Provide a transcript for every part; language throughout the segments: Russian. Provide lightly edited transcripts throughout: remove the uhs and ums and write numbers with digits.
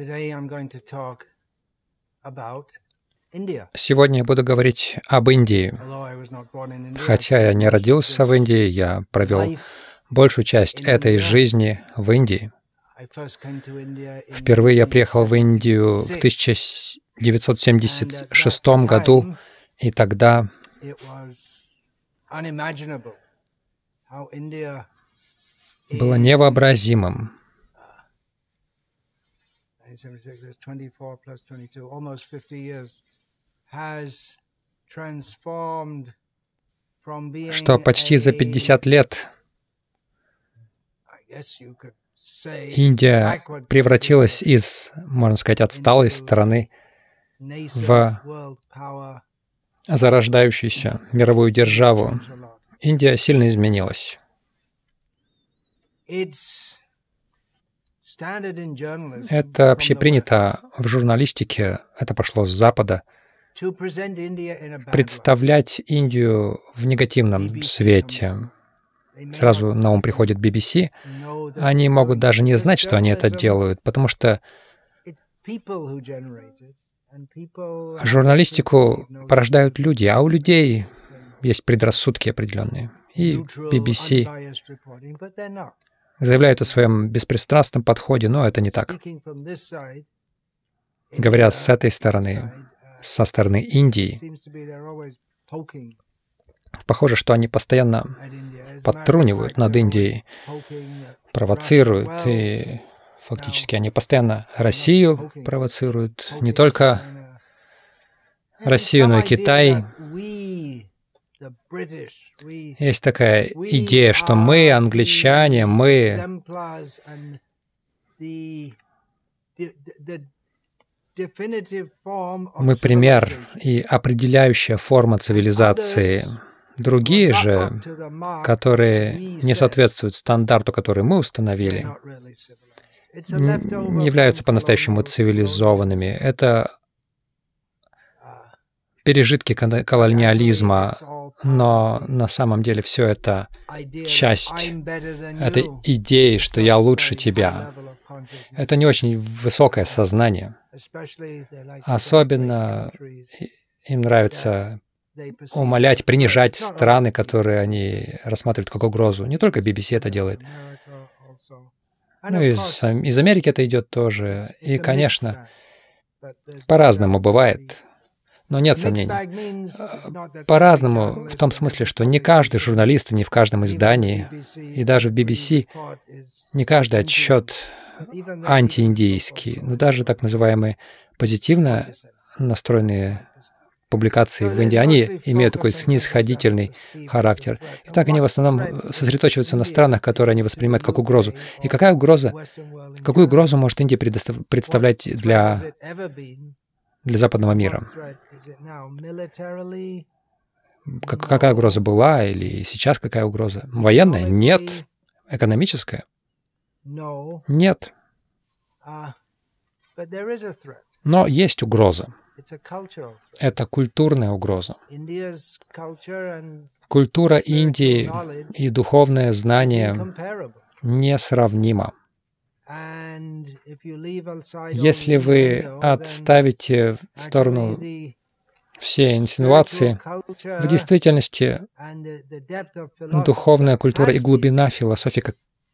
Сегодня я буду говорить об Индии. Хотя я не родился в Индии, я провел большую часть этой жизни в Индии. Впервые я приехал в Индию в 1976 году, и тогда было невообразимым. 24 plus 22, almost 50 years, has transformed from being что почти за 50 лет Индия превратилась из, можно сказать, отсталой страны в зарождающуюся мировую державу. Индия сильно изменилась. Это общепринято в журналистике, это пошло с Запада, представлять Индию в негативном свете. Сразу на ум приходит BBC. Они могут даже не знать, что они это делают, потому что журналистику порождают люди, а у людей есть предрассудки определенные. И BBC заявляют о своем беспристрастном подходе, но это не так. Говоря с этой стороны, со стороны Индии, похоже, что они постоянно подтрунивают над Индией, провоцируют, и фактически они постоянно Россию провоцируют, не только Россию, но и Китай. Есть такая идея, что мы, англичане, мы пример и определяющая форма цивилизации. Другие же, которые не соответствуют стандарту, который мы установили, не являются по-настоящему цивилизованными. Это пережитки колониализма, но на самом деле все это часть этой идеи, что я лучше тебя. Это не очень высокое сознание. Особенно им нравится умалять, принижать страны, которые они рассматривают как угрозу. Не только BBC это делает. Ну, из Америки это идет тоже. И, конечно, по-разному бывает. Но нет сомнений. По-разному в том смысле, что не каждый журналист, не в каждом издании, и даже в BBC, не каждый отчет антииндийский, но даже так называемые позитивно настроенные публикации в Индии, они имеют такой снисходительный характер. И так они в основном сосредоточиваются на странах, которые они воспринимают как угрозу. И какую угрозу может Индия представлять для западного мира? Какая угроза была или сейчас какая угроза? Военная? Нет. Экономическая? Нет. Но есть угроза. Это культурная угроза. Культура Индии и духовное знание несравнимы. Если вы отставите в сторону все инсинуации, в действительности духовная культура и глубина философии,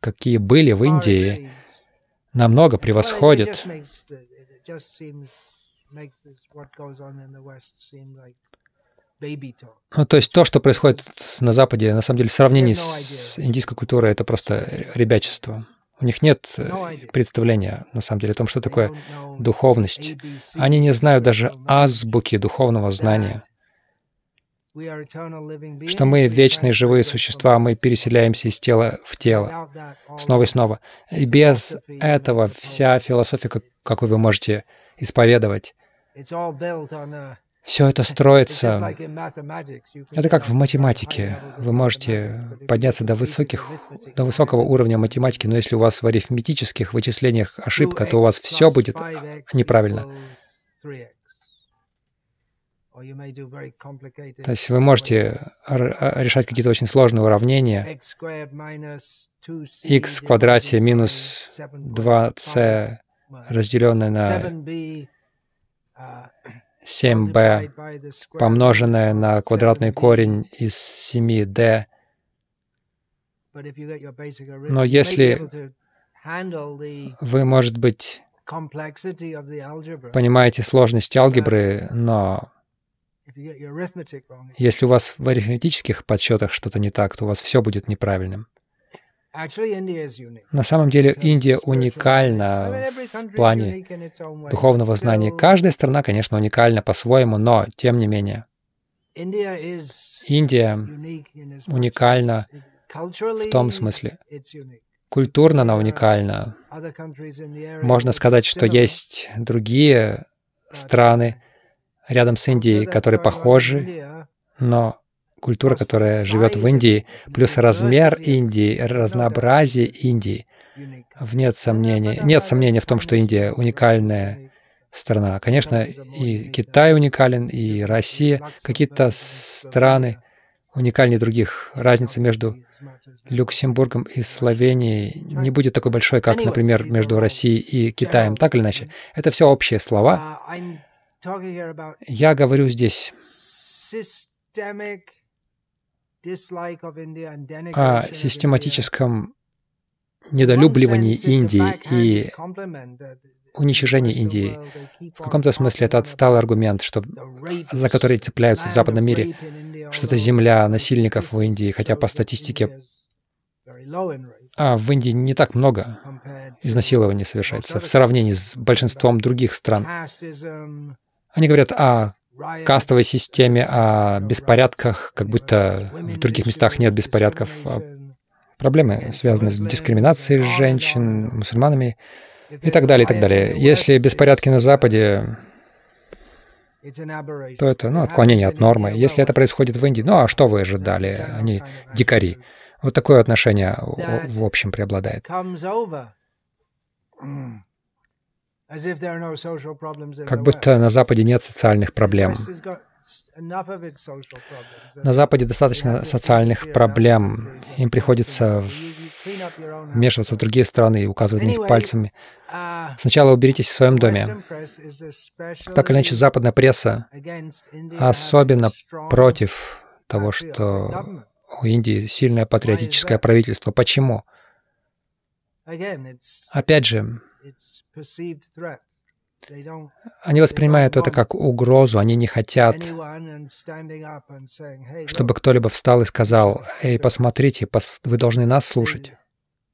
какие были в Индии, намного превосходит. Ну, то есть то, что происходит на Западе, на самом деле, в сравнении с индийской культурой, это просто ребячество. У них нет представления, на самом деле, о том, что такое духовность. Они не знают даже азбуки духовного знания, что мы вечные живые существа, мы переселяемся из тела в тело, снова и снова. И без этого вся философия, какую вы можете исповедовать, все это строится. Это как в математике. Вы можете подняться до высокого уровня математики, но если у вас в арифметических вычислениях ошибка, то у вас все будет неправильно. То есть вы можете решать какие-то очень сложные уравнения. Х в квадрате минус 2c разделенное на 7b, помноженное на квадратный корень из 7d. Но если вы, может быть, понимаете сложность алгебры, но если у вас в арифметических подсчетах что-то не так, то у вас все будет неправильным. На самом деле Индия уникальна в плане духовного знания. Каждая страна, конечно, уникальна по-своему, но тем не менее. Индия уникальна в том смысле. Культурно она уникальна. Можно сказать, что есть другие страны рядом с Индией, которые похожи, но культура, которая живет в Индии, плюс размер Индии, разнообразие Индии. Нет сомнения в том, что Индия уникальная страна. Конечно, и Китай уникален, и Россия. Какие-то страны уникальнее других. Разница между Люксембургом и Словенией не будет такой большой, как, например, между Россией и Китаем. Так или иначе, это все общие слова. Я говорю здесь о систематическом недолюбливании Индии и уничижении Индии. В каком-то смысле это отсталый аргумент, за который цепляются в западном мире, что это земля насильников в Индии, хотя по статистике в Индии не так много изнасилований совершается в сравнении с большинством других стран. Они говорят о кастовой системе, о беспорядках, как будто в других местах нет беспорядков. Проблемы связаны с дискриминацией женщин, мусульманами и так далее, и так далее. Если беспорядки на Западе, то это отклонение от нормы. Если это происходит в Индии, а что вы ожидали? Они дикари. Вот такое отношение в общем преобладает. Как будто на Западе нет социальных проблем. На Западе достаточно социальных проблем. Им приходится вмешиваться в другие страны и указывать на них пальцами. Сначала уберитесь в своем доме. Так или иначе, западная пресса особенно против того, что у Индии сильное патриотическое правительство. Почему? Опять же, они воспринимают это как угрозу, они не хотят, чтобы кто-либо встал и сказал: «Эй, посмотрите, вы должны нас слушать».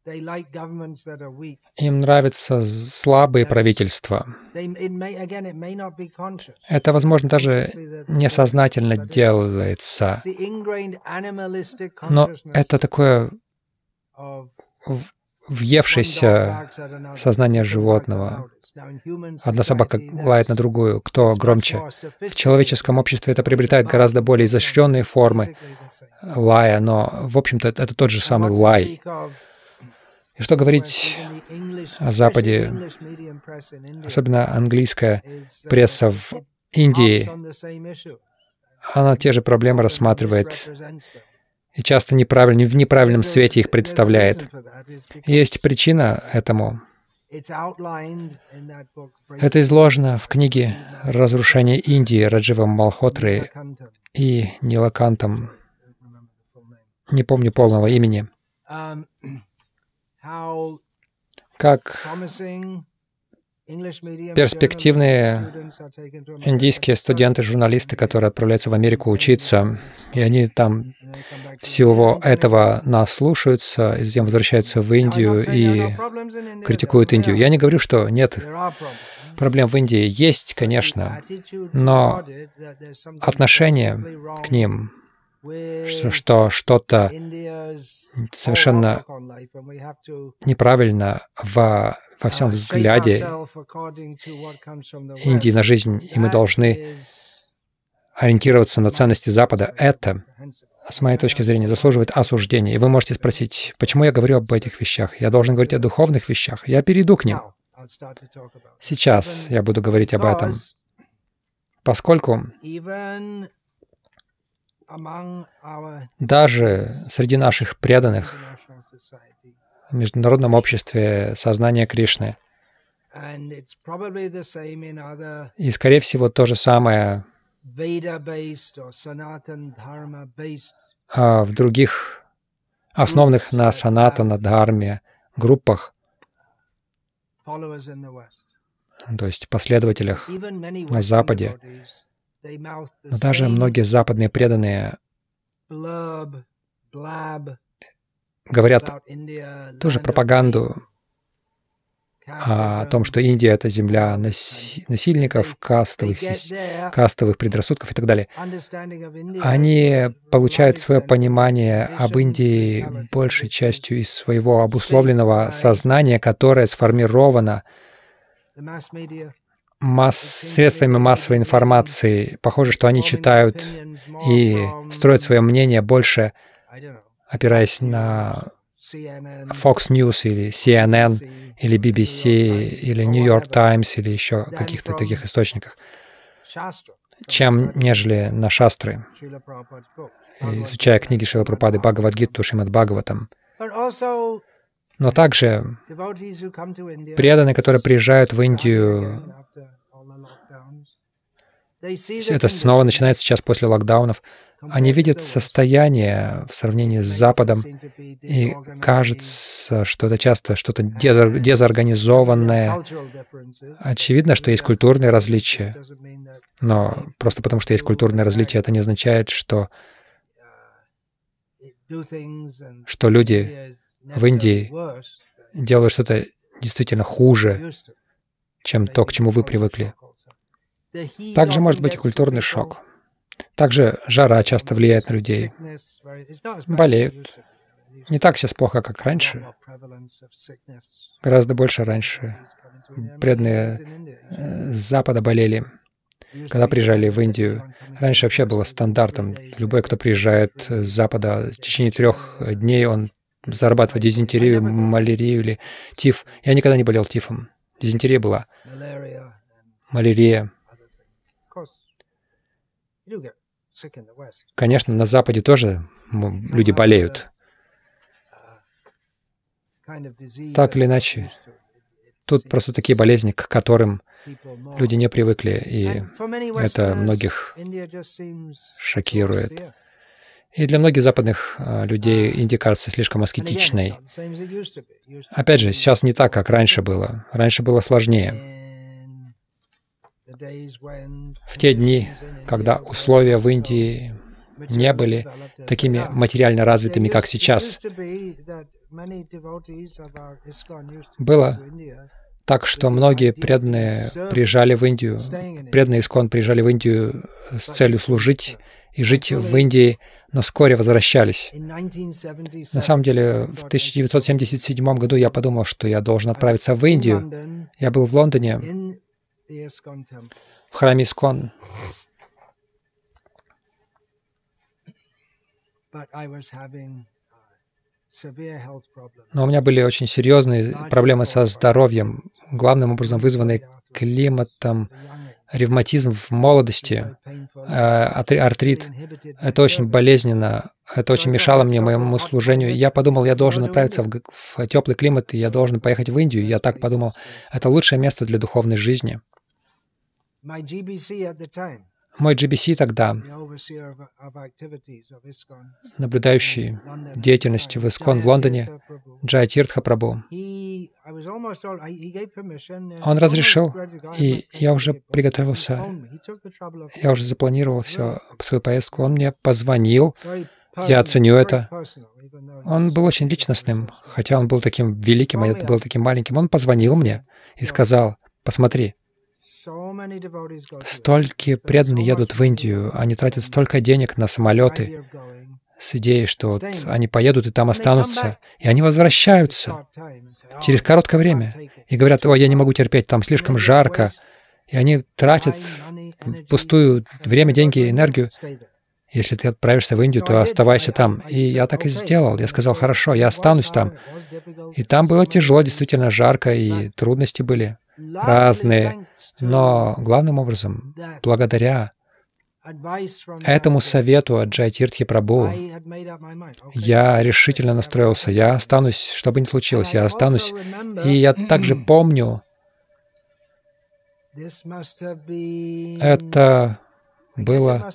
Им нравятся слабые правительства. Это, возможно, даже несознательно делается. Но это такое въевшееся сознание животного. Одна собака лает на другую, кто громче. В человеческом обществе это приобретает гораздо более изощренные формы лая, но, в общем-то, это тот же самый лай. И что говорить о Западе, особенно английская пресса в Индии, она те же проблемы рассматривает и часто в неправильном свете их представляет. Есть причина этому. Это изложено в книге «Разрушение Индии» Радживом Малхотры и Нилакантом. Не помню полного имени. Как перспективные индийские студенты-журналисты, которые отправляются в Америку учиться, и они там всего этого наслушаются, и затем возвращаются в Индию и критикуют Индию. Я не говорю, что нет проблем в Индии. Есть, конечно, но отношение к ним, что что-то совершенно неправильно во всем взгляде Индии на жизнь, и мы должны ориентироваться на ценности Запада. Это, с моей точки зрения, заслуживает осуждения. И вы можете спросить, почему я говорю об этих вещах? Я должен говорить о духовных вещах. Я перейду к ним. Сейчас я буду говорить об этом. Поскольку даже среди наших преданных в международном обществе сознание Кришны И, скорее всего, то же самое в других основанных на санатана-дхарме группах, то есть последователях на Западе. Но даже многие западные преданные говорят тоже пропаганду о том, что Индия — это земля насильников, кастовых предрассудков и так далее. Они получают свое понимание об Индии большей частью из своего обусловленного сознания, которое сформировано средствами массовой информации. Похоже, что они читают и строят свое мнение больше, опираясь на Fox News или CNN или BBC или New York Times или еще каких-то таких источниках, чем нежели на шастры, изучая книги Шрилы Прабхупады, Бхагавад-гиту, Шримад-Бхагаватам. Но также преданные, которые приезжают в Индию, это снова начинается сейчас после локдаунов, они видят состояние в сравнении с Западом, и кажется, что это часто что-то дезорганизованное. Очевидно, что есть культурные различия, но просто потому, что есть культурные различия, это не означает, что люди в Индии делают что-то действительно хуже, чем то, к чему вы привыкли. Также может быть и культурный шок. Также жара часто влияет на людей. Болеют. Не так сейчас плохо, как раньше. Гораздо больше раньше. Преданные с Запада болели, когда приезжали в Индию. Раньше вообще было стандартом. Любой, кто приезжает с Запада, в течение 3 дней он зарабатывает дизентерию, малярию или тиф. Я никогда не болел тифом. Дизентерия была. Малярия. Конечно, на Западе тоже люди болеют. Так или иначе, тут просто такие болезни, к которым люди не привыкли, и это многих шокирует. И для многих западных людей Индия кажется слишком аскетичной. Опять же, сейчас не так, как раньше было. Раньше было сложнее. В те дни, когда условия в Индии не были такими материально развитыми, как сейчас, было так, что многие преданные приезжали в Индию, преданные Искон приезжали в Индию с целью служить и жить в Индии, но вскоре возвращались. На самом деле, в 1977 году я подумал, что я должен отправиться в Индию. Я был в Лондоне, в храме Искон. Но у меня были очень серьезные проблемы со здоровьем, главным образом вызванные климатом, ревматизм в молодости, артрит. Это очень болезненно, это очень мешало мне, моему служению. Я подумал, я должен отправиться в теплый климат, и я должен поехать в Индию. Я так подумал, это лучшее место для духовной жизни. Мой GBC тогда, наблюдающий деятельность в Искон в Лондоне, Джайатиртха Прабху, он разрешил, и я уже приготовился, я уже запланировал всю свою поездку. Он мне позвонил, я оценю это. Он был очень личностным, хотя он был таким великим, а я был таким маленьким. Он позвонил мне и сказал: «Посмотри, столько преданных едут в Индию, они тратят столько денег на самолеты с идеей, что вот они поедут и там останутся, и они возвращаются через короткое время и говорят: «Ой, я не могу терпеть, там слишком жарко», и они тратят впустую время, деньги, энергию. Если ты отправишься в Индию, то оставайся там». И я так и сделал. Я сказал: «Хорошо, я останусь там». И там было тяжело, действительно жарко, и трудности были разные. Но главным образом, благодаря этому совету от Джайатиртхи Прабху, я решительно настроился. Я останусь, что бы ни случилось, я останусь. И я также помню, Это было,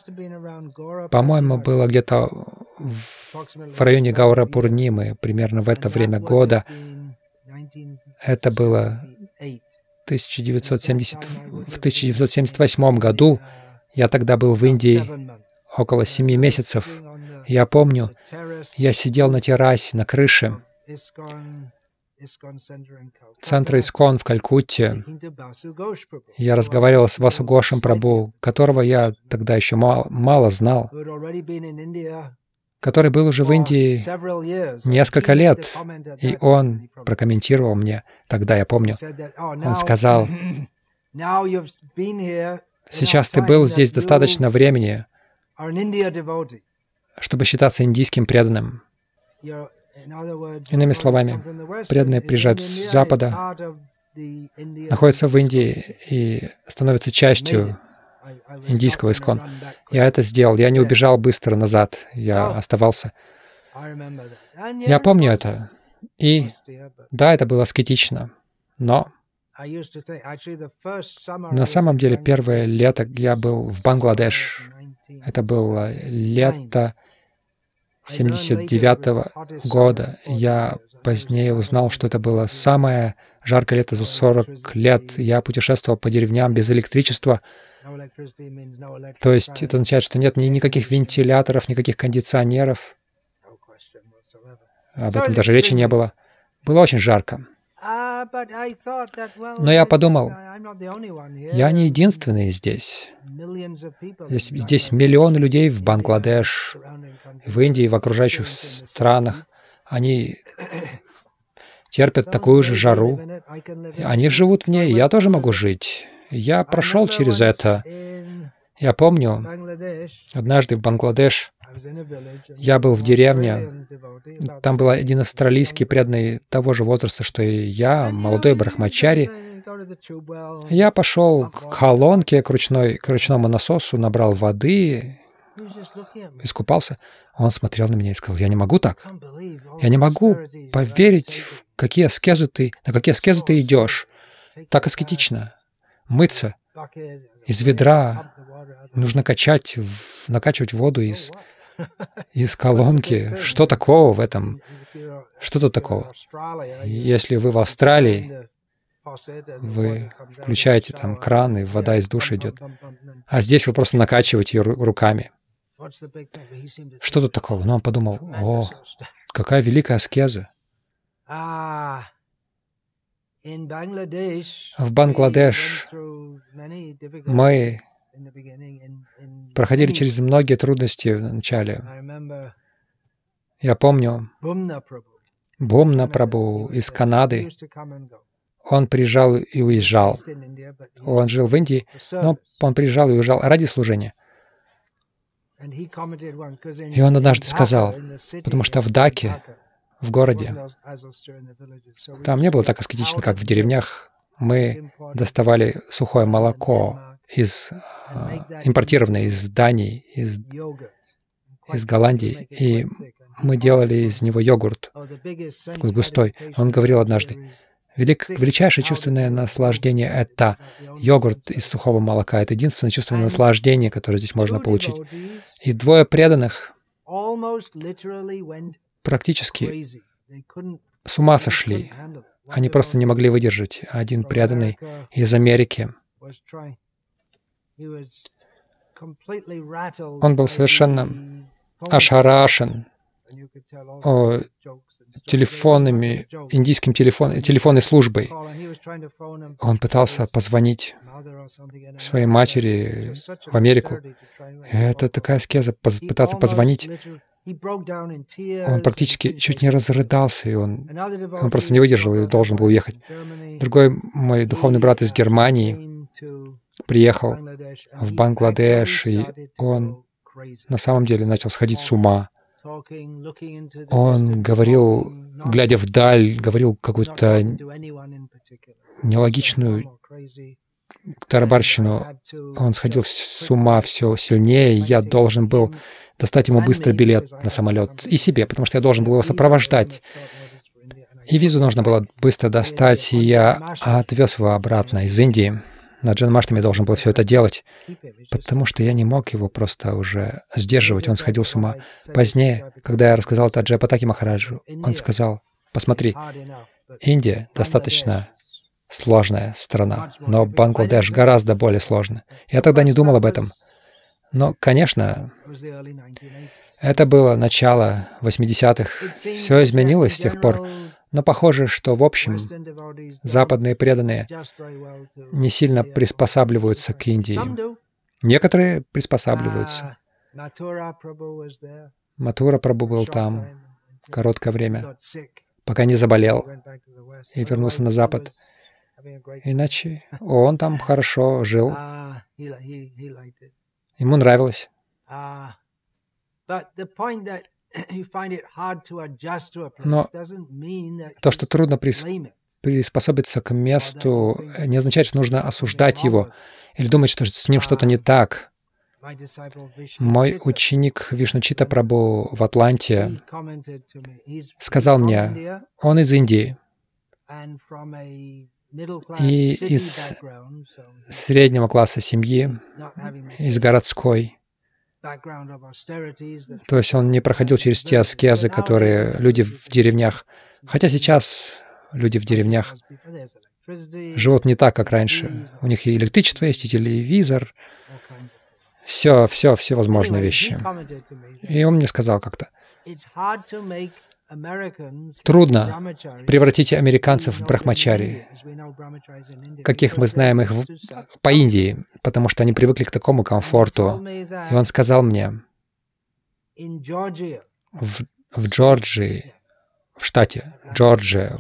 по-моему, было где-то в районе Гаура-Пурнимы, примерно в это время года. Это было в 1978 году. Я тогда был в Индии около 7 месяцев. Я помню, я сидел на террасе, на крыше центра Искон в Калькутте. Я разговаривал с Васу Гошем Прабху, которого я тогда еще мало знал, который был уже в Индии несколько лет, и он прокомментировал мне, тогда я помню, он сказал: «Сейчас ты был здесь достаточно времени, чтобы считаться индийским преданным». Иными словами, преданные приезжают с Запада, находятся в Индии и становятся частью индийского Искон. Я это сделал. Я не убежал быстро назад. Я оставался. Я помню это. И да, это было аскетично, но на самом деле первое лето я был в Бангладеш. Это было лето 1979 года. Я позднее узнал, что это было самое жаркое лето за 40 лет. Я путешествовал по деревням без электричества. То есть это означает, что нет никаких вентиляторов, никаких кондиционеров. Об этом даже речи не было. Было очень жарко. Но я подумал, я не единственный здесь. Здесь миллионы людей в Бангладеш, в Индии, в окружающих странах. Они терпят такую же жару. Они живут в ней, я тоже могу жить. Я прошел через это. Я помню, однажды в Бангладеш я был в деревне. Там был один австралийский преданный того же возраста, что и я, молодой брахмачари. Я пошел к колонке, к ручному насосу, набрал воды, искупался. Он смотрел на меня и сказал: «Я не могу так. Я не могу поверить, на какие аскезы ты идешь. Так аскетично. Мыться из ведра. Нужно накачивать воду из колонки. Что такого в этом? Что-то такого. Если вы в Австралии, вы включаете там кран, и вода из души идет. А здесь вы просто накачиваете ее руками. Что тут такого?» Но он подумал: «О, какая великая аскеза». В Бангладеш мы проходили через многие трудности в начале. Я помню Бумна Прабху из Канады. Он приезжал и уезжал. Он жил в Индии, но он приезжал и уезжал ради служения. И он однажды сказал, потому что в Даке, в городе, там не было так аскетично, как в деревнях, мы доставали сухое молоко, импортированное из Дании, из Голландии, и мы делали из него йогурт, такой густой. Он говорил однажды: «Величайшее чувственное наслаждение — это йогурт из сухого молока. Это единственное чувственное наслаждение, которое здесь можно получить». И 2 преданных практически с ума сошли. Они просто не могли выдержать. Один преданный из Америки, он был совершенно ошарашен индийским телефонной службой. Он пытался позвонить своей матери в Америку. Это такая аскеза, пытаться позвонить. Он практически чуть не разрыдался, и он просто не выдержал и должен был уехать. Другой мой духовный брат из Германии приехал в Бангладеш, и он на самом деле начал сходить с ума. Он говорил, глядя вдаль, говорил какую-то нелогичную тарабарщину. Он сходил с ума все сильнее. Я должен был достать ему быстро билет на самолет и себе, потому что я должен был его сопровождать. И визу нужно было быстро достать, и я отвез его обратно из Индии на Джанмаштами должен был все это делать, потому что я не мог его просто уже сдерживать, он сходил с ума. Позднее, когда я рассказал это Джайапатаке Махараджу, он сказал: «Посмотри, Индия достаточно сложная страна, но Бангладеш гораздо более сложно». Я тогда не думал об этом. Но, конечно, это было начало 80-х. Все изменилось с тех пор. Но похоже, что, в общем, западные преданные не сильно приспосабливаются к Индии. Некоторые приспосабливаются. Матура Прабху был там короткое время, пока не заболел и вернулся на Запад. Иначе он там хорошо жил. Ему нравилось. Но то, что трудно приспособиться к месту, не означает, что нужно осуждать его или думать, что с ним что-то не так. Мой ученик Вишнучита Прабху в Атланте сказал мне, он из Индии и из среднего класса семьи, из городской. То есть он не проходил через те аскезы, которые люди в деревнях. Хотя сейчас люди в деревнях живут не так, как раньше. У них и электричество есть, и телевизор. Все возможные вещи. И он мне сказал как-то: трудно превратить американцев в брахмачари, каких мы знаем их по Индии, потому что они привыкли к такому комфорту. И он сказал мне, в Джорджии, в штате Джорджия,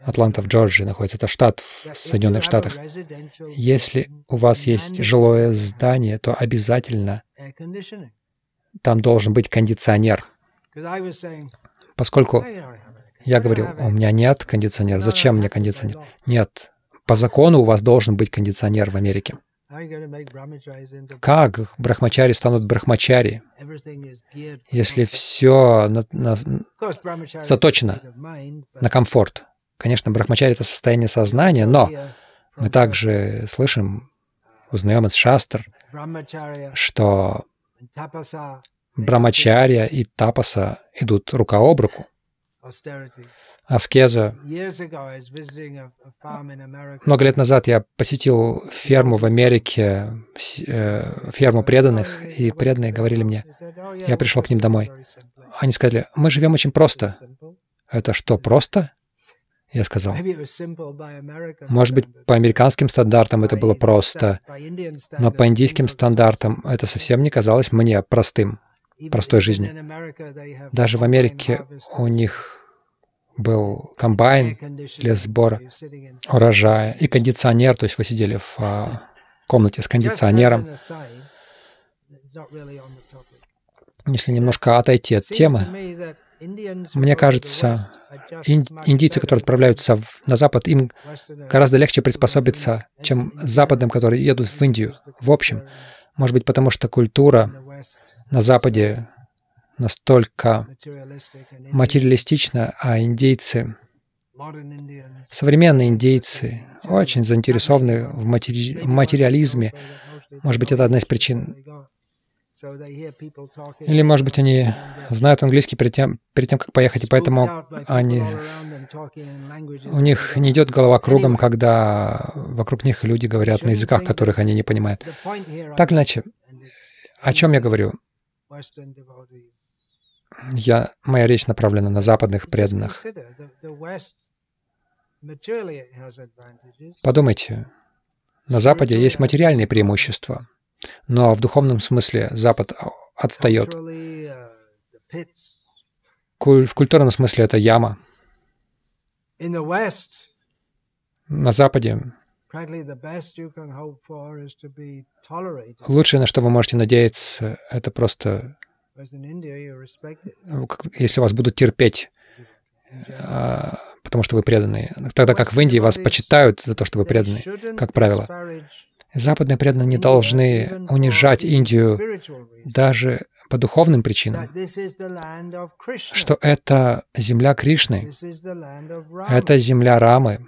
Атланта в Джорджии находится, это штат в Соединенных Штатах. Если у вас есть жилое здание, то обязательно там должен быть кондиционер. Поскольку я говорил, у меня нет кондиционера, зачем мне кондиционер? Нет, по закону у вас должен быть кондиционер в Америке. Как брахмачари станут брахмачари, если все заточено на комфорт? Конечно, брахмачари — это состояние сознания, но мы также слышим, узнаем из шастр, что брахмачария и тапаса идут рука об руку. Аскеза. Много лет назад я посетил ферму в Америке, ферму преданных, и преданные говорили мне, я пришел к ним домой. Они сказали, мы живем очень просто. Это что, просто? Я сказал, может быть, по американским стандартам это было просто, но по индийским стандартам это совсем не казалось мне простым. Простой жизни. Даже в Америке у них был комбайн для сбора урожая и кондиционер, то есть вы сидели в комнате с кондиционером. Если немножко отойти от темы, мне кажется, индийцы, которые отправляются на Запад, им гораздо легче приспособиться, чем западным, которые едут в Индию. В общем, может быть, потому что культура на Западе настолько материалистична, а индейцы, современные индейцы, очень заинтересованы в материализме. Может быть, это одна из причин. Или, может быть, они знают английский перед тем, как поехать, и поэтому у них не идет голова кругом, когда вокруг них люди говорят на языках, которых они не понимают. Так или иначе, о чем я говорю? Моя речь направлена на западных преданных. Подумайте, на Западе есть материальные преимущества, но в духовном смысле Запад отстает. В культурном смысле это яма. На Западе лучшее, на что вы можете надеяться, это просто, если вас будут терпеть, потому что вы преданные. Тогда как в Индии вас почитают за то, что вы преданные, как правило. Западные преданные не должны унижать Индию даже по духовным причинам, что это земля Кришны, это земля Рамы,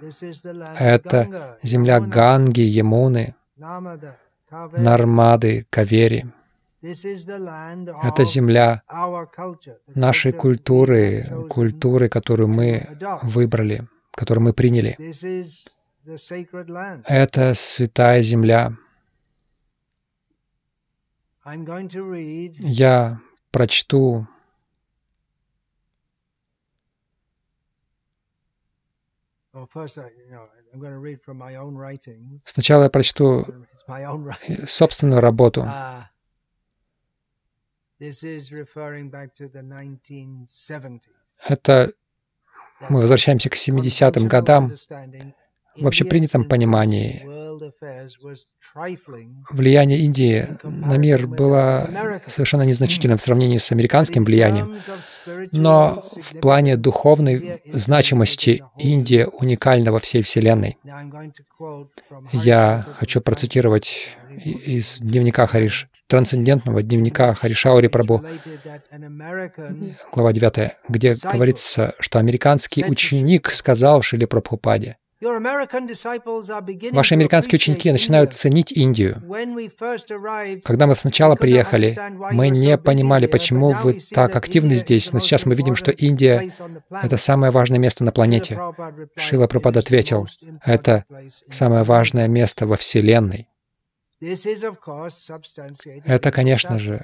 это земля Ганги, Ямуны, Нармады, Кавери. Это земля нашей культуры, культуры, которую мы выбрали, которую мы приняли. Это святая земля. Я прочту сначала я прочту собственную работу. Это мы возвращаемся к 70-м годам. В общепринятом понимании влияние Индии на мир было совершенно незначительным в сравнении с американским влиянием, но в плане духовной значимости Индия уникальна во всей Вселенной. Я хочу процитировать из дневника Хариш, трансцендентного дневника Харишаури Прабху, глава 9, где говорится, что американский ученик сказал Шриле Прабхупаде: «Ваши американские ученики начинают ценить Индию. Когда мы сначала приехали, мы не понимали, почему вы так активны здесь, но сейчас мы видим, что Индия — это самое важное место на планете». Шрила Прабхупада ответил: «Это самое важное место во Вселенной». Это, конечно же,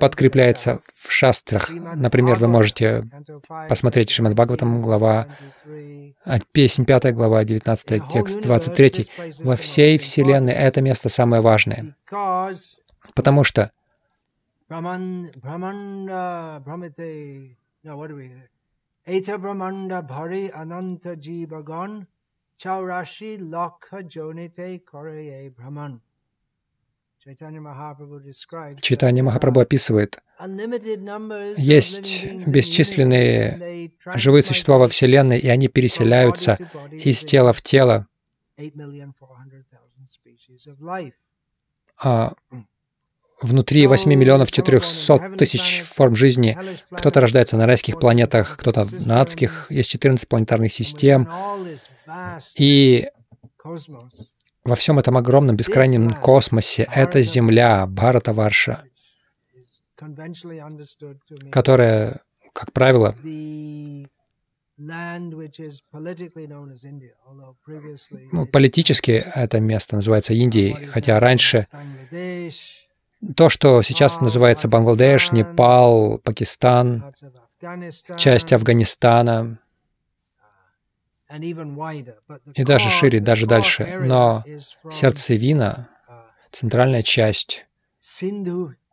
подкрепляется в шастрах. Например, вы можете посмотреть Шримад Бхагаватам, глава, песнь 5 глава, 19 текст, 23. Во всей Вселенной это место самое важное, потому что Chaurashi Lokha Jonite Koreye Brahman. Чайтанья Махапрабху описывает: есть бесчисленные живые существа во Вселенной, и они переселяются из тела в тело. Внутри 8 миллионов 400 тысяч форм жизни. Кто-то рождается на райских планетах, кто-то на адских. Есть 14 планетарных систем. И во всем этом огромном бескрайнем космосе эта земля, Бхаратаварша, которая, как правило, политически это место называется Индией, хотя раньше то, что сейчас называется Бангладеш, Непал, Пакистан, часть Афганистана и даже шире, даже дальше. Но сердцевина, центральная часть,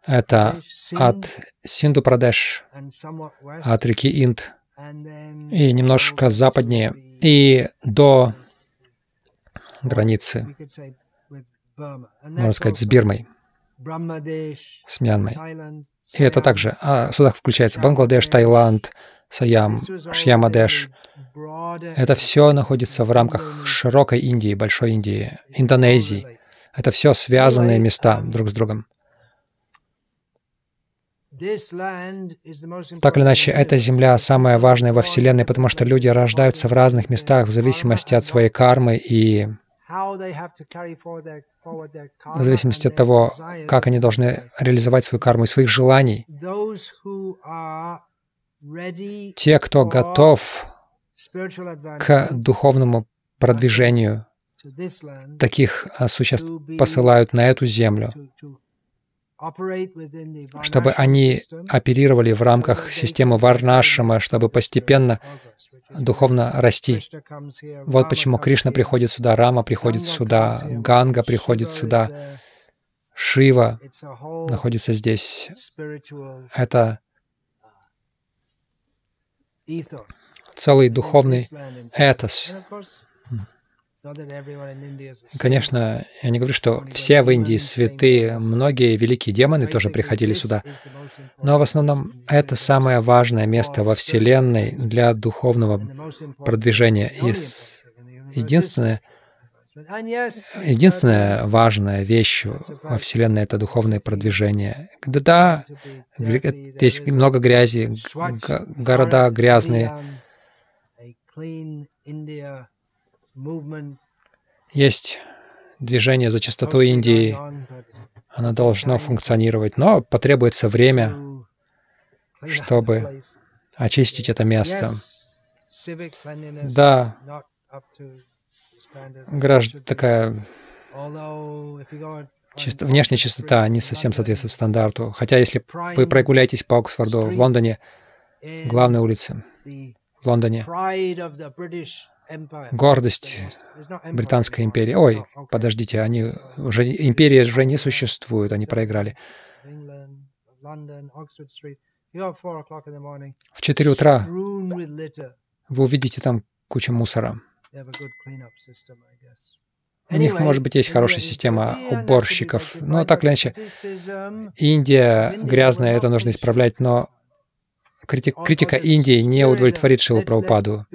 это от Синду-Прадеш, от реки Инд и немножко западнее, и до границы, можно сказать, с Бирмой, с Мьянмой. И это также, сюда включается Бангладеш, Таиланд, Саяам, Шьямадеш. Это все находится в рамках широкой Индии, большой Индии, Индонезии. Это все связанные места друг с другом. Так или иначе, эта земля самая важная во Вселенной, потому что люди рождаются в разных местах в зависимости от своей кармы и в зависимости от того, как они должны реализовать свою карму и своих желаний. Те, кто готов к духовному продвижению, таких существ посылают на эту землю, чтобы они оперировали в рамках системы Варнашрама, чтобы постепенно духовно расти. Вот почему Кришна приходит сюда, Рама приходит сюда, Ганга приходит сюда, Шива находится здесь. Это целый духовный этос. Конечно, я не говорю, что все в Индии святые, многие великие демоны тоже приходили сюда, но в основном это самое важное место во Вселенной для духовного продвижения. И единственное, Единственная важная вещь во Вселенной — это духовное продвижение. Да, есть много грязи, города грязные. Есть движение за чистоту Индии. Оно должно функционировать, но потребуется время, чтобы очистить это место. Да, такая внешняя чистота не совсем соответствует стандарту. Хотя если вы прогуляетесь по Оксфорду в Лондоне, главной улице в Лондоне, гордость Британской империи. Ой, подождите, они уже, империи уже не существует, они проиграли. В 4 утра вы увидите там кучу мусора. У них, может быть, есть хорошая система уборщиков, но так или иначе, Индия грязная, это нужно исправлять, но критика Индии не удовлетворит Шрилу Прабхупаду.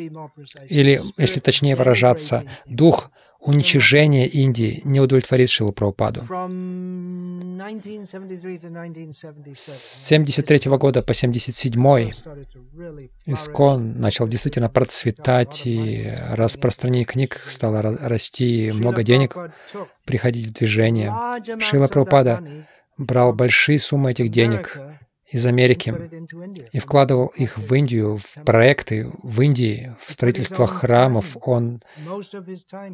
Или, если точнее выражаться, дух уничижения Индии не удовлетворит Шрилу Прабхупаду. С 1973 года по 1977 ИСККОН начал действительно процветать, и распространение книг стало расти, много денег приходить в движение. Шрила Прабхупада брал большие суммы этих денег из Америки и вкладывал их в Индию, в проекты в Индии, в строительство храмов. Он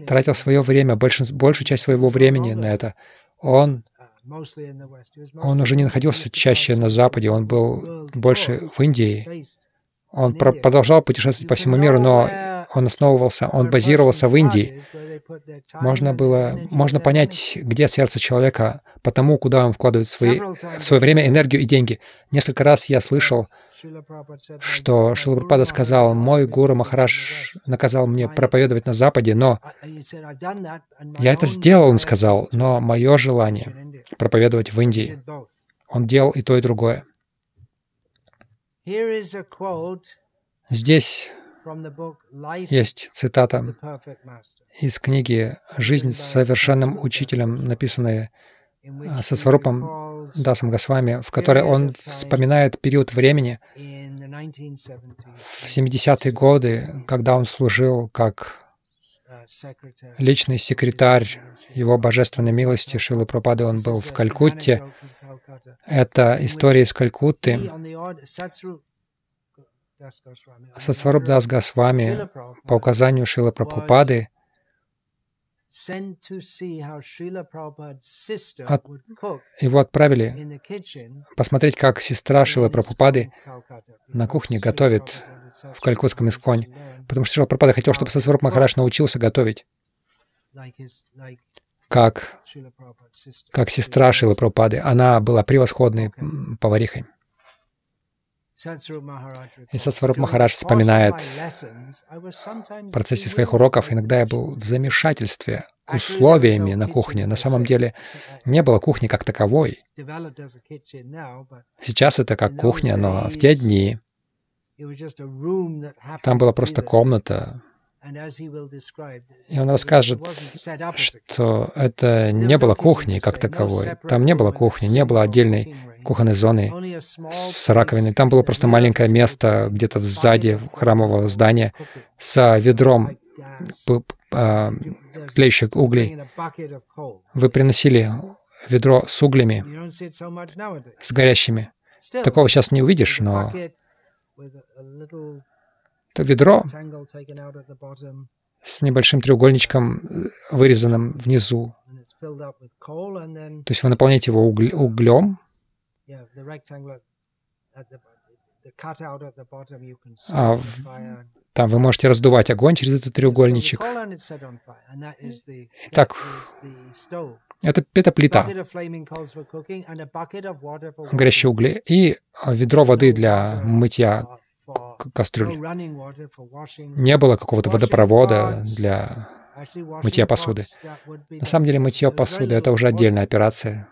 тратил свое время, большую часть своего времени на это. Он уже не находился чаще на Западе, он был больше в Индии. Он продолжал путешествовать по всему миру, но он базировался в Индии. Можно понять, где сердце человека, потому куда он вкладывает в свое время, энергию и деньги. Несколько раз я слышал, что Шрила Прабхупада сказал: «Мой гуру Махарадж наказал мне проповедовать на Западе, но я это сделал», он сказал, «но мое желание проповедовать в Индии». Он делал и то, и другое. Здесь есть цитата из книги «Жизнь с совершенным учителем», написанная со Сварупом Дасом Госвами, в которой он вспоминает период времени в 70-е годы, когда он служил как личный секретарь Его Божественной Милости Шрилы Прабхупады. Он был в Калькутте. Это история из Калькутты. Сатсваруп Дас Госвами по указанию Шрилы Прабхупады его отправили посмотреть, как сестра Шрилы Прабхупады на кухне готовит в калькутском ИСККОНе, потому что Шрила Прабхупада хотел, чтобы Сатсваруп Махарадж научился готовить, как сестра Шрилы Прабхупады. Она была превосходной поварихой. И Сатсваруп Махарадж вспоминает: в процессе своих уроков иногда я был в замешательстве условиями на кухне. На самом деле не было кухни как таковой. Сейчас это как кухня, но в те дни там была просто комната. И он расскажет, что это не было кухни как таковой. Там не было кухни, не было отдельной кухонной зоны с раковиной. Там было просто маленькое место где-то сзади храмового здания с ведром тлеющих углей. Вы приносили ведро с углями, с горящими. Такого сейчас не увидишь, но то ведро с небольшим треугольничком, вырезанным внизу. То есть вы наполняете его углем, а там вы можете раздувать огонь через этот треугольничек. Итак, это плита, горящие угли и ведро воды для мытья кастрюль. Не было какого-то водопровода для мытья посуды. На самом деле мытье посуды — это уже отдельная операция.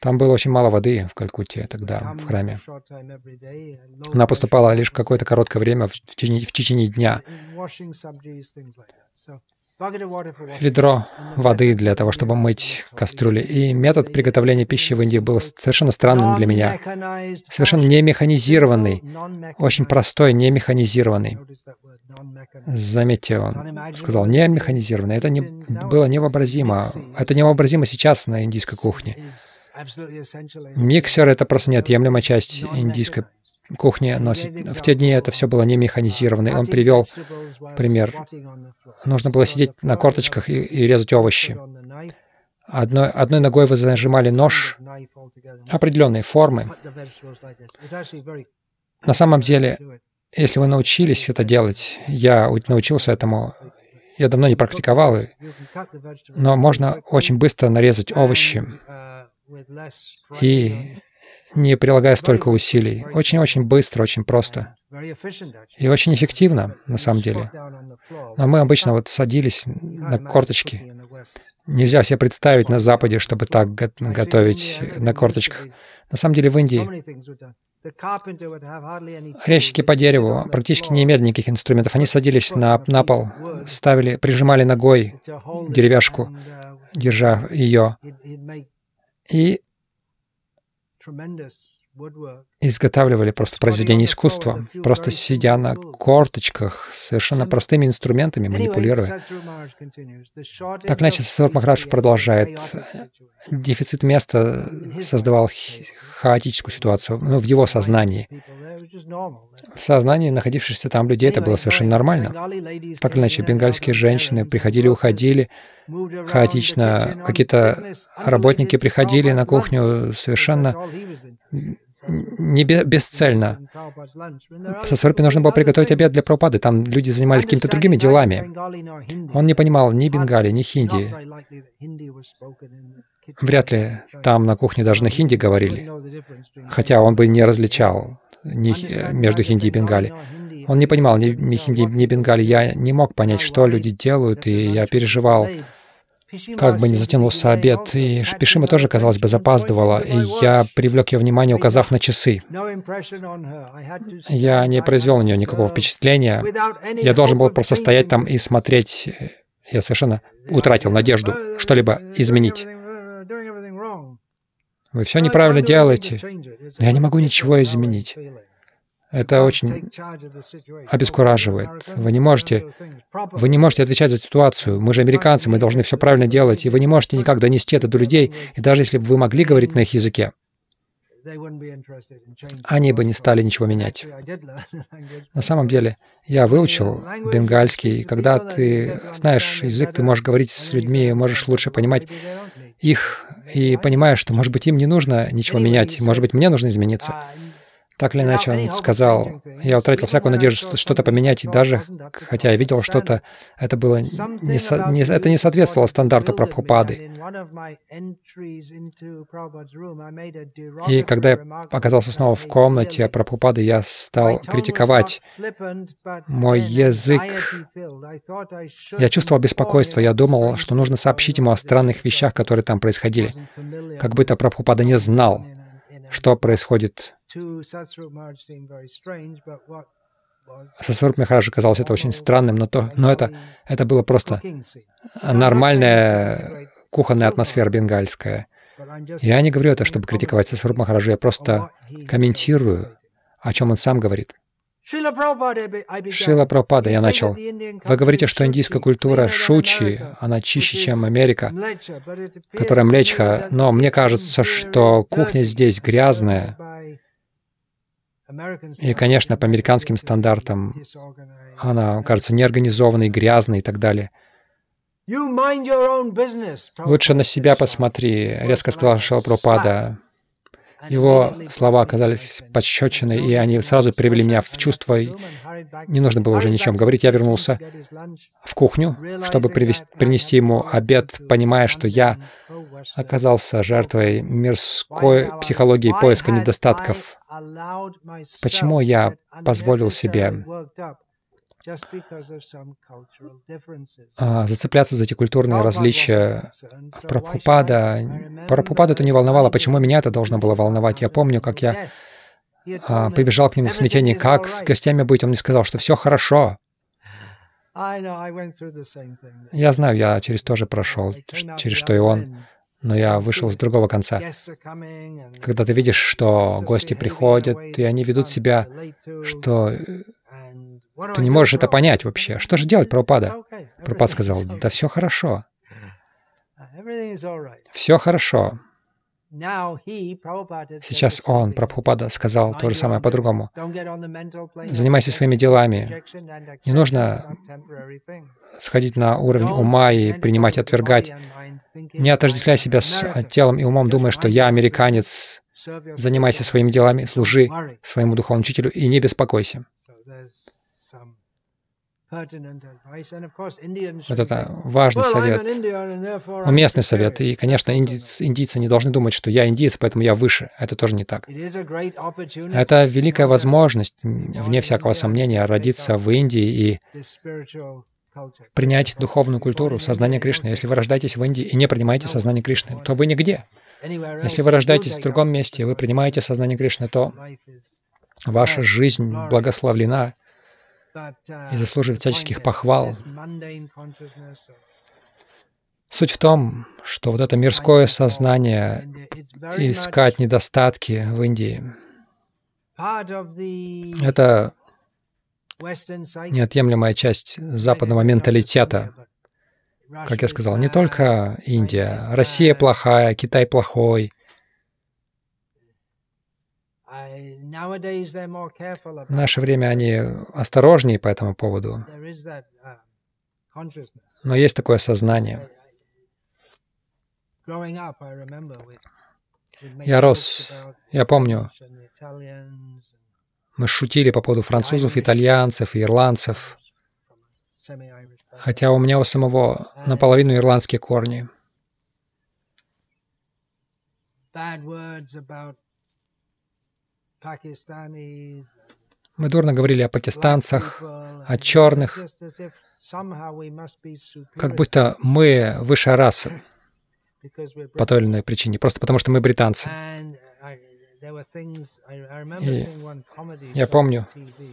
Там было очень мало воды в Калькутте тогда, в храме. Она поступала лишь какое-то короткое время в течение дня. ведро воды для того, чтобы мыть кастрюли. И метод приготовления пищи в Индии был совершенно странным для меня. Совершенно не механизированный, очень простой, не механизированный. Заметьте, он сказал, не механизированный. Это было невообразимо. Это невообразимо сейчас на индийской кухне. Миксер — это просто неотъемлемая часть индийской кухни, но в те дни это все было не механизировано. Он привел пример. Нужно было сидеть на корточках и резать овощи. Одной ногой вы зажимали нож определенной формы. На самом деле, если вы научились это делать, я научился этому, я давно не практиковал, но можно очень быстро нарезать овощи и не прилагая столько усилий. Очень-очень быстро, очень просто. И очень эффективно, на самом деле. Но мы обычно вот садились на корточки. Нельзя себе представить на Западе, чтобы так готовить на корточках. На самом деле в Индии резчики по дереву практически не имели никаких инструментов. Они садились на пол, ставили, прижимали ногой деревяшку, держа ее. И изготавливали просто произведение искусства, просто сидя на корточках, совершенно простыми инструментами, манипулируя. Так иначе Садхгуру Махарадж продолжает. Дефицит места создавал хаотическую ситуацию, в его сознании. В сознании находившихся там людей это было совершенно нормально. Так иначе бенгальские женщины приходили, уходили хаотично. Какие-то работники приходили на кухню совершенно не бесцельно. Сасварупе нужно было приготовить обед для Прабхупады. Там люди занимались какими-то другими делами. Он не понимал ни бенгали, ни хинди. Вряд ли там на кухне даже на хинди говорили. Хотя он бы не различал между хинди и бенгали. Он не понимал ни хинди, ни бенгали. Я не мог понять, что люди делают, и я переживал, как бы не затянулся обед. И Пишима тоже, казалось бы, запаздывала, и я привлек ее внимание, указав на часы. Я не произвел на нее никакого впечатления. Я должен был просто стоять там и смотреть. Я совершенно утратил надежду что-либо изменить. Вы все неправильно делаете. Но я не могу ничего изменить. Это очень обескураживает. Вы не можете отвечать за ситуацию. Мы же американцы, мы должны все правильно делать. И вы не можете никак донести это до людей. И даже если бы вы могли говорить на их языке, они бы не стали ничего менять. На самом деле, я выучил бенгальский. Когда ты знаешь язык, ты можешь говорить с людьми, можешь лучше понимать их. И понимаешь, что, может быть, им не нужно ничего менять. Может быть, мне нужно измениться. Так или иначе, он сказал, я утратил всякую надежду что-то поменять, и даже, хотя я видел что-то, это было не соответствовало стандарту Прабхупады. И когда я оказался снова в комнате Прабхупады, я стал критиковать мой язык. Я чувствовал беспокойство, я думал, что нужно сообщить ему о странных вещах, которые там происходили. Как будто Прабхупада не знал, что происходит. Садхгуру Махараджу казалось это очень странным, но это было просто нормальная кухонная атмосфера бенгальская. Я не говорю это, чтобы критиковать Садхгуру Махараджу, я просто комментирую, о чем он сам говорит. Шрила Прабхупада, я начал. Вы говорите, что индийская культура шучи, она чище, чем Америка, которая млечха, но мне кажется, что кухня здесь грязная. И, конечно, по американским стандартам она, кажется, неорганизованной, грязной и так далее. «Лучше на себя посмотри», — резко сказал Шрила Прабхупада. Его слова оказались пощечины, и они сразу привели меня в чувство. Не нужно было уже ни о чем говорить. Я вернулся в кухню, чтобы принести ему обед, понимая, что я оказался жертвой мирской психологии поиска недостатков. Почему я позволил себе зацепляться за эти культурные различия Прабхупада это не волновало. Почему меня это должно было волновать? Я помню, как я прибежал к нему в смятении. Как с гостями быть? Он мне сказал, что все хорошо. Я знаю, я через то же прошел, через что и он, но я вышел с другого конца. Когда ты видишь, что гости приходят, и они ведут себя, что ты не можешь это понять вообще. Что же делать, Прабхупада? Прабхупада сказал, да все хорошо. Все хорошо. Сейчас он, Прабхупада, сказал то же самое по-другому. Занимайся своими делами. Не нужно сходить на уровень ума и принимать и отвергать. Не отождествляй себя с телом и умом, думая, что я американец. Занимайся своими делами, служи своему духовному учителю и не беспокойся. Вот это важный совет, уместный совет. И, конечно, индийцы не должны думать, что я индиец, поэтому я выше. Это тоже не так. Это великая возможность, вне всякого сомнения, родиться в Индии и принять духовную культуру, сознание Кришны. Если вы рождаетесь в Индии и не принимаете сознание Кришны, то вы нигде. Если вы рождаетесь в другом месте, вы принимаете сознание Кришны, то ваша жизнь благословлена и заслуживает всяческих похвал. Суть в том, что вот это мирское сознание искать недостатки в Индии — это неотъемлемая часть западного менталитета. Как я сказал, не только Индия. Россия плохая, Китай плохой. В наше время они осторожнее по этому поводу. Но есть такое сознание. Я рос, я помню, мы шутили по поводу французов, итальянцев и ирландцев, хотя у меня у самого наполовину ирландские корни. Мы дурно говорили о пакистанцах, о черных, как будто мы высшая раса по той или иной причине, просто потому что мы британцы. И я помню,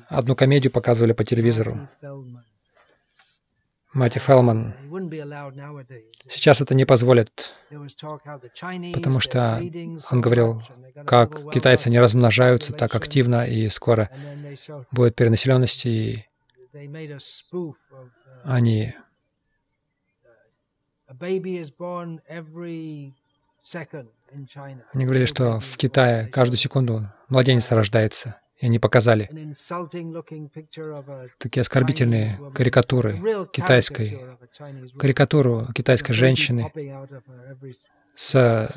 одну комедию показывали по телевизору. Мэтью Фелман. Сейчас это не позволит, потому что он говорил, как китайцы не размножаются так активно, и скоро будет перенаселенность, и они... Они говорили, что в Китае каждую секунду младенец рождается. И они показали такие оскорбительные карикатуры китайской женщины с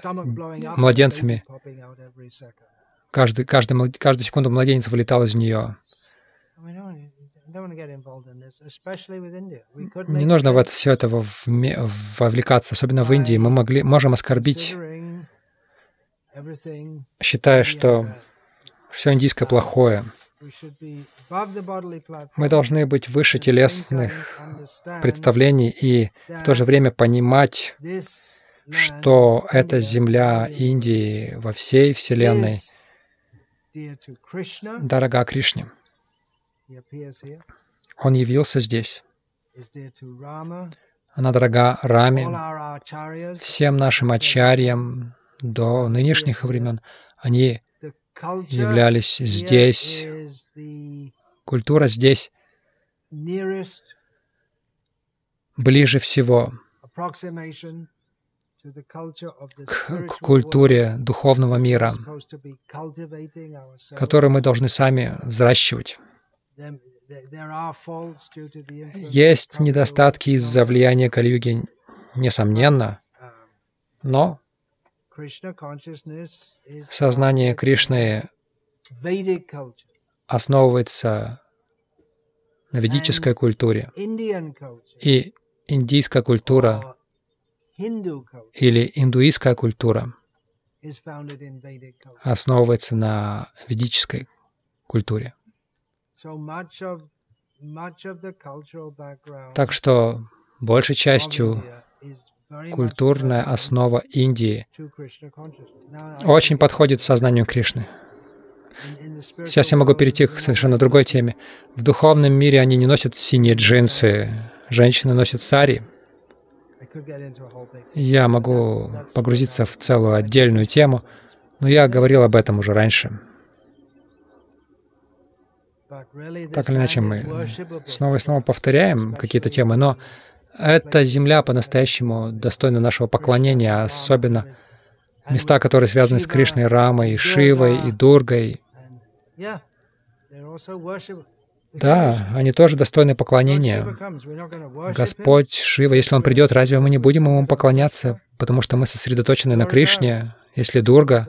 младенцами. Каждую секунду младенец вылетал из нее. Не нужно вот все это вовлекаться, особенно в Индии. Мы можем оскорбить, считая, что все индийское плохое. Мы должны быть выше телесных представлений и в то же время понимать, что эта земля Индии во всей Вселенной дорога Кришне. Он явился здесь. Она дорога Раме, всем нашим ачарьям до нынешних времен. Они являлись здесь. Культура здесь ближе всего к культуре духовного мира, которую мы должны сами взращивать. Есть недостатки из-за влияния Кали-юги, несомненно, но сознание Кришны основывается на ведической культуре. И индийская культура или индуистская культура основывается на ведической культуре. Так что большей частью культурная основа Индии очень подходит сознанию Кришны. Сейчас я могу перейти к совершенно другой теме. В духовном мире они не носят синие джинсы, женщины носят сари. Я могу погрузиться в целую отдельную тему, но я говорил об этом уже раньше. Так или иначе, мы снова и снова повторяем какие-то темы, но эта земля по-настоящему достойна нашего поклонения, особенно места, которые связаны с Кришной, Рамой, Шивой и Дургой. Да, они тоже достойны поклонения. Господь Шива, если Он придет, разве мы не будем Ему поклоняться, потому что мы сосредоточены на Кришне? Если Дурга,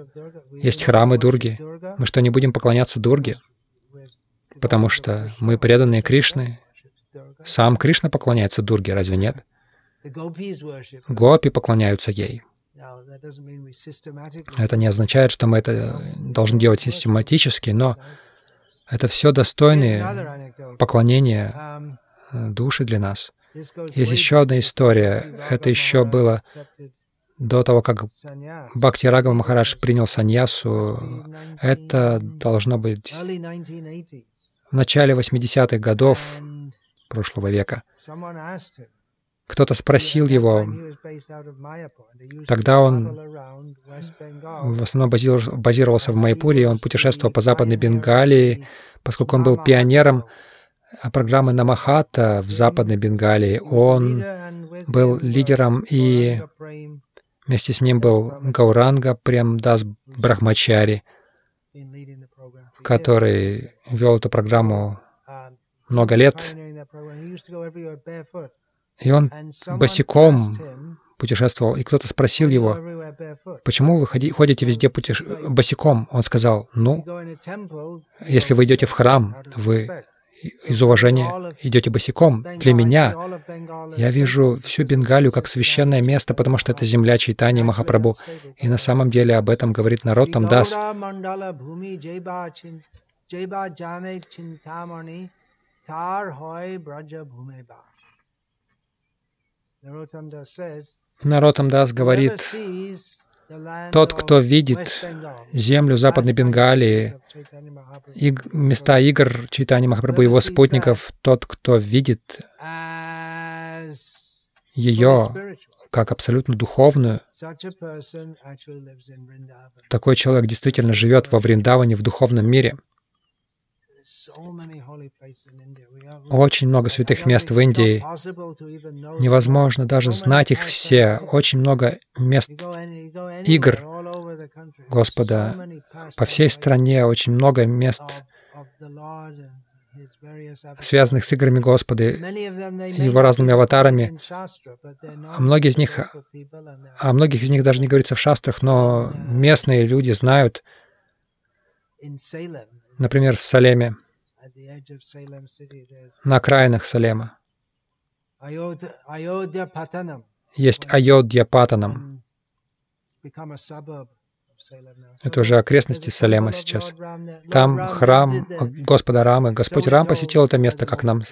есть храмы Дурги, мы что, не будем поклоняться Дурге? Потому что мы преданные Кришны. Сам Кришна поклоняется Дурге, разве нет? Гопи поклоняются ей. Это не означает, что мы это должны делать систематически, но это все достойные поклонения души для нас. Есть еще одна история. Это еще было до того, как Бхакти Рагава Махарадж принял саньясу. Это должно быть в начале 80-х годов прошлого века. Кто-то спросил его, тогда он в основном базировался в Майпуре, и он путешествовал по Западной Бенгалии, поскольку он был пионером программы Намахата в Западной Бенгалии. Он был лидером, и вместе с ним был Гауранга Премдас Брахмачари, который вел эту программу много лет. И он босиком путешествовал, и кто-то спросил его, почему вы ходите везде босиком? Он сказал, ну, если вы идете в храм, вы из уважения идете босиком. Для меня я вижу всю Бенгалию как священное место, потому что это земля Чайтаньи Махапрабху. И на самом деле об этом говорит Нароттам Дас. Нароттам Дас говорит, тот, кто видит землю Западной Бенгалии, места игр Чайтаньи Махапрабху, его спутников, тот, кто видит ее как абсолютно духовную, такой человек действительно живет во Вриндаване, в духовном мире. Очень много святых мест в Индии. Невозможно даже знать их все. Очень много мест игр Господа. По всей стране очень много мест, связанных с играми Господа, Его разными аватарами. О многих из них даже не говорится в шастрах, но местные люди знают. Например, в Салеме, на окраинах Салема, есть Айодья Патанам. Это уже окрестности Салема сейчас. Там храм Господа Рамы. Господь Рам посетил это место, как нам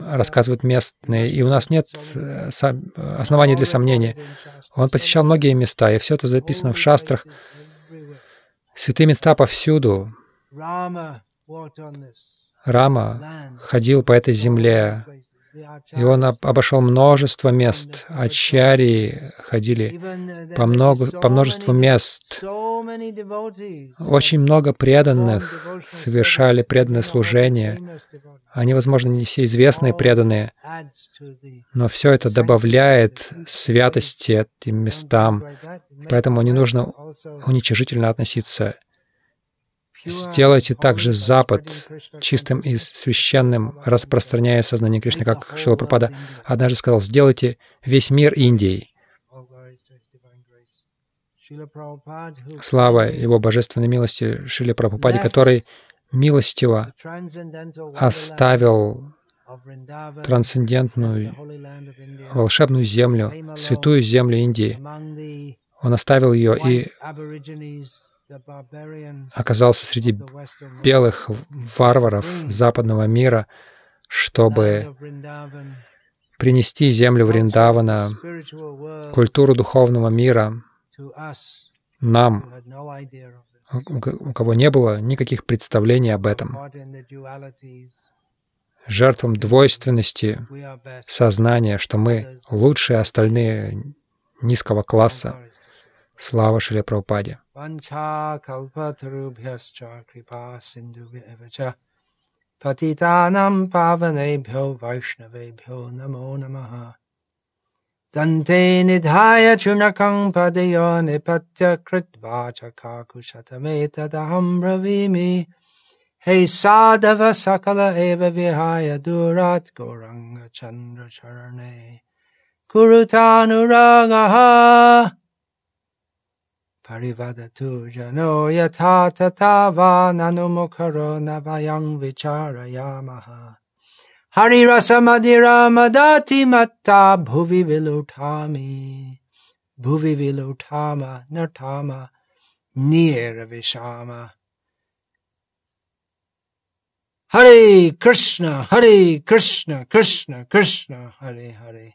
рассказывают местные, и у нас нет оснований для сомнения. Он посещал многие места, и все это записано в шастрах. Святые места повсюду. Рама ходил по этой земле, и он обошел множество мест. Ачарьи ходили по множеству мест. Очень много преданных совершали преданное служение. Они, возможно, не все известные преданные, но все это добавляет святости этим местам. Поэтому не нужно уничижительно относиться. Сделайте также Запад чистым и священным, распространяя сознание Кришны, как Шрила Прабхупада однажды сказал, сделайте весь мир Индией. Слава Его божественной милости Шриле Прабхупаде, который милостиво оставил трансцендентную, волшебную землю, святую землю Индии. Он оставил ее и оказался среди белых варваров западного мира, чтобы принести землю Вриндавана, культуру духовного мира нам, у кого не было никаких представлений об этом. Жертвам двойственности сознания, что мы лучшие остальные низкого класса. Слава Шрила Прабхупаде. Patitanam pavanebhyo vaishnavebhyo namo namaha. Dante nidhaya chunakam padeyo nipatya kritvāca kākuṣatamētadaham bravīmi. He sādhava sakala eva vihāya durāt gauranga chandra charane. Kurutanuragaha Parivadatu jano yatha tatava nanumukaro navayang vicharayamaha. Hari rasamadira madati matta bhuvi vilutami. Bhuvi vilutama nartama niravishama. Hare Krishna, Krishna, Krishna, Hare Hare.